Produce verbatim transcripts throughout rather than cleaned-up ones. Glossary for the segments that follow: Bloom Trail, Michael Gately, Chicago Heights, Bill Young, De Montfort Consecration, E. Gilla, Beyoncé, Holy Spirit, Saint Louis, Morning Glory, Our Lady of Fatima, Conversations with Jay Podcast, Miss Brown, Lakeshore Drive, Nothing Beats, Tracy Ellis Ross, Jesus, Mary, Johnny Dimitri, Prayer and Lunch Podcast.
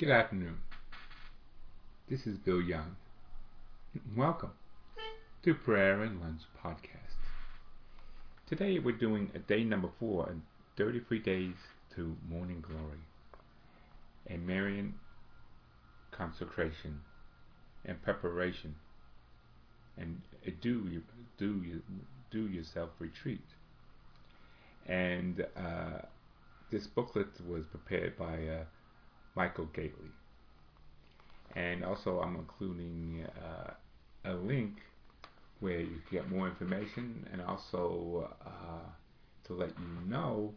Good afternoon. This is Bill Young. Welcome to Prayer and Lunch Podcast. Today we're doing a day number four, and thirty-three days to Morning Glory, a Marian consecration and preparation, and a do do do yourself retreat. And uh, this booklet was prepared by uh, Michael Gately, and also I'm including uh, a link where you can get more information, and also uh, to let you know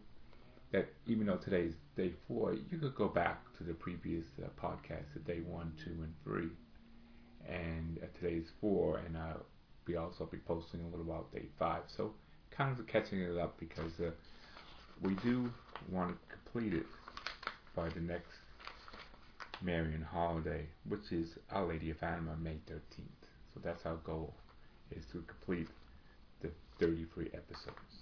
that even though today is day four, you could go back to the previous uh, podcast, the day one, two, and three, and uh, today's four, and I'll be also be posting a little about day five. So kind of catching it up, because uh, we do want to complete it by the next Marian holiday, which is Our Lady of Fatima, May thirteenth. So that's our goal, is to complete the thirty-three episodes.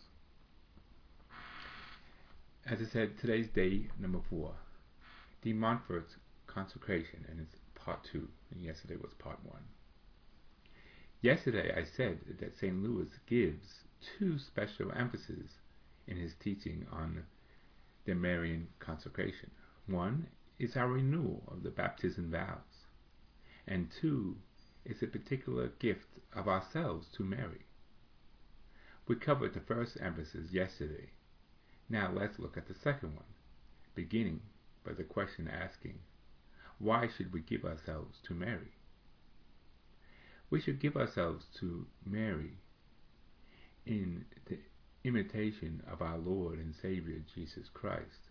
As I said, today's day number four, De Montfort Consecration, and it's part two, and yesterday was part one. Yesterday I said that Saint Louis gives two special emphases in his teaching on the Marian consecration. One is our renewal of the baptism vows, and two is a particular gift of ourselves to Mary. We covered the first emphasis yesterday. Now let's look at the second one, beginning by the question asking, why should we give ourselves to Mary? We should give ourselves to Mary in the imitation of our Lord and Savior Jesus Christ.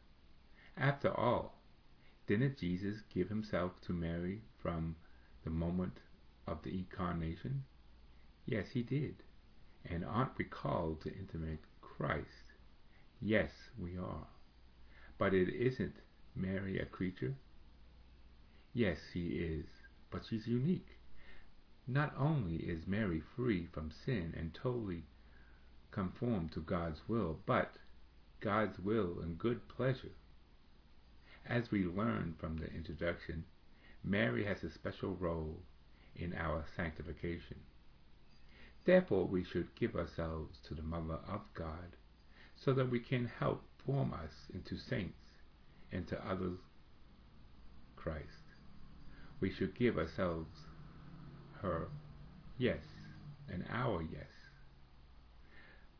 After all, didn't Jesus give himself to Mary from the moment of the incarnation? Yes, he did. And aren't we called to imitate Christ? Yes, we are. But it isn't Mary a creature? Yes, she is, but she's unique. Not only is Mary free from sin and totally conform to God's will, but God's will and good pleasure. As we learn from the introduction, Mary has a special role in our sanctification. Therefore, we should give ourselves to the Mother of God so that we can help form us into saints and to others Christ. We should give ourselves her yes and our yes.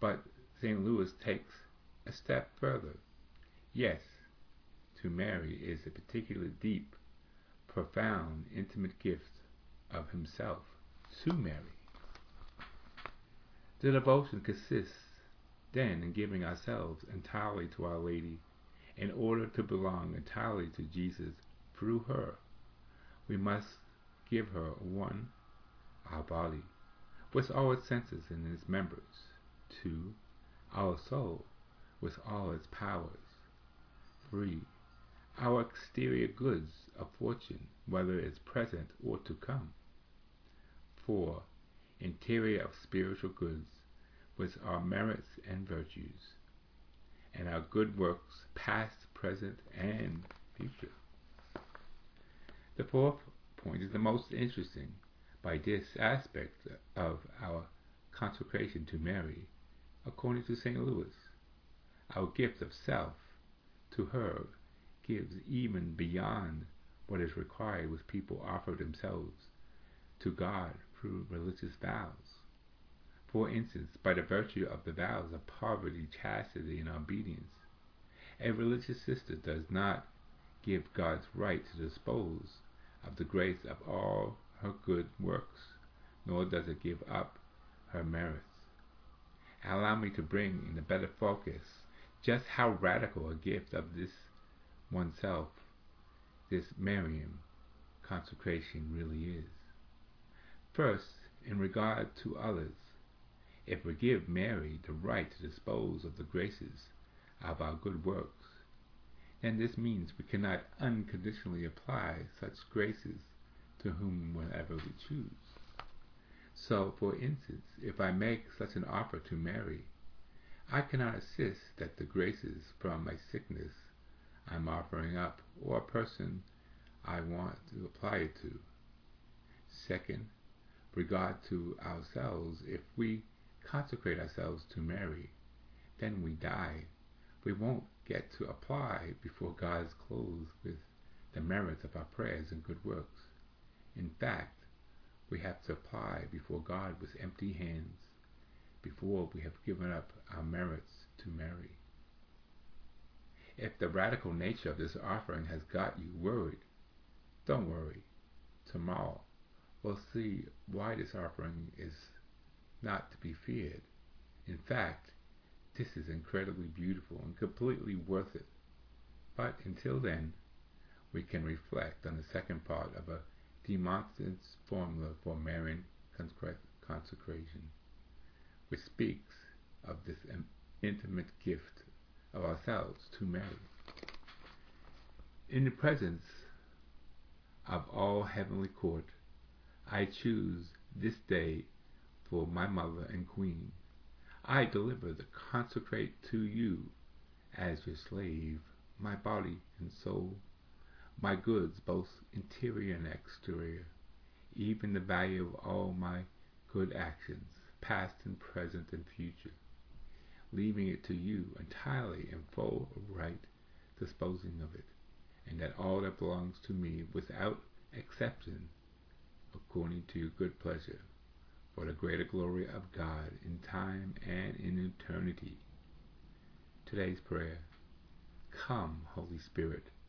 But Saint Louis takes a step further. Yes to Mary is a particular deep, profound, intimate gift of himself to Mary. The devotion consists then in giving ourselves entirely to Our Lady in order to belong entirely to Jesus through her. We must give her, one, our body, with all its senses and its members. Two, our soul with all its powers. Three, our exterior goods of fortune, whether it's present or to come. Four, interior of spiritual goods, with our merits and virtues, and our good works, past, present, and future. The fourth point is the most interesting. By this aspect of our consecration to Mary, according to Saint Louis, our gift of self to her gives even beyond what is required with people offer themselves to God through religious vows. For instance, by the virtue of the vows of poverty, chastity, and obedience, a religious sister does not give God's right to dispose of the grace of all her good works, nor does it give up her merits. Allow me to bring in a better focus just how radical a gift of this oneself, this Marian consecration, really is. First, in regard to others, if we give Mary the right to dispose of the graces of our good works, then this means we cannot unconditionally apply such graces to whom whenever we choose. So, for instance, if I make such an offer to Mary, I cannot insist that the graces from my sickness I'm offering up, or a person I want to apply it to. Second, regard to ourselves. If we consecrate ourselves to Mary, then we die. We won't get to apply before God is clothed with the merits of our prayers and good works. In fact, we have to apply before God with empty hands, before we have given up our merits to Mary. If the radical nature of this offering has got you worried, don't worry. Tomorrow we'll see why this offering is not to be feared. In fact, this is incredibly beautiful and completely worth it. But until then, we can reflect on the second part of a De Montfort formula for Marian consecration, which speaks of this intimate gift of ourselves to Mary. In the presence of all heavenly court, I choose this day for my mother and queen. I deliver the consecrate to you as your slave, my body and soul, my goods both interior and exterior, even the value of all my good actions, past and present and future, leaving it to you entirely and full of right disposing of it, and that all that belongs to me without exception, according to your good pleasure, for the greater glory of God in time and in eternity. Today's prayer. Come, Holy Spirit,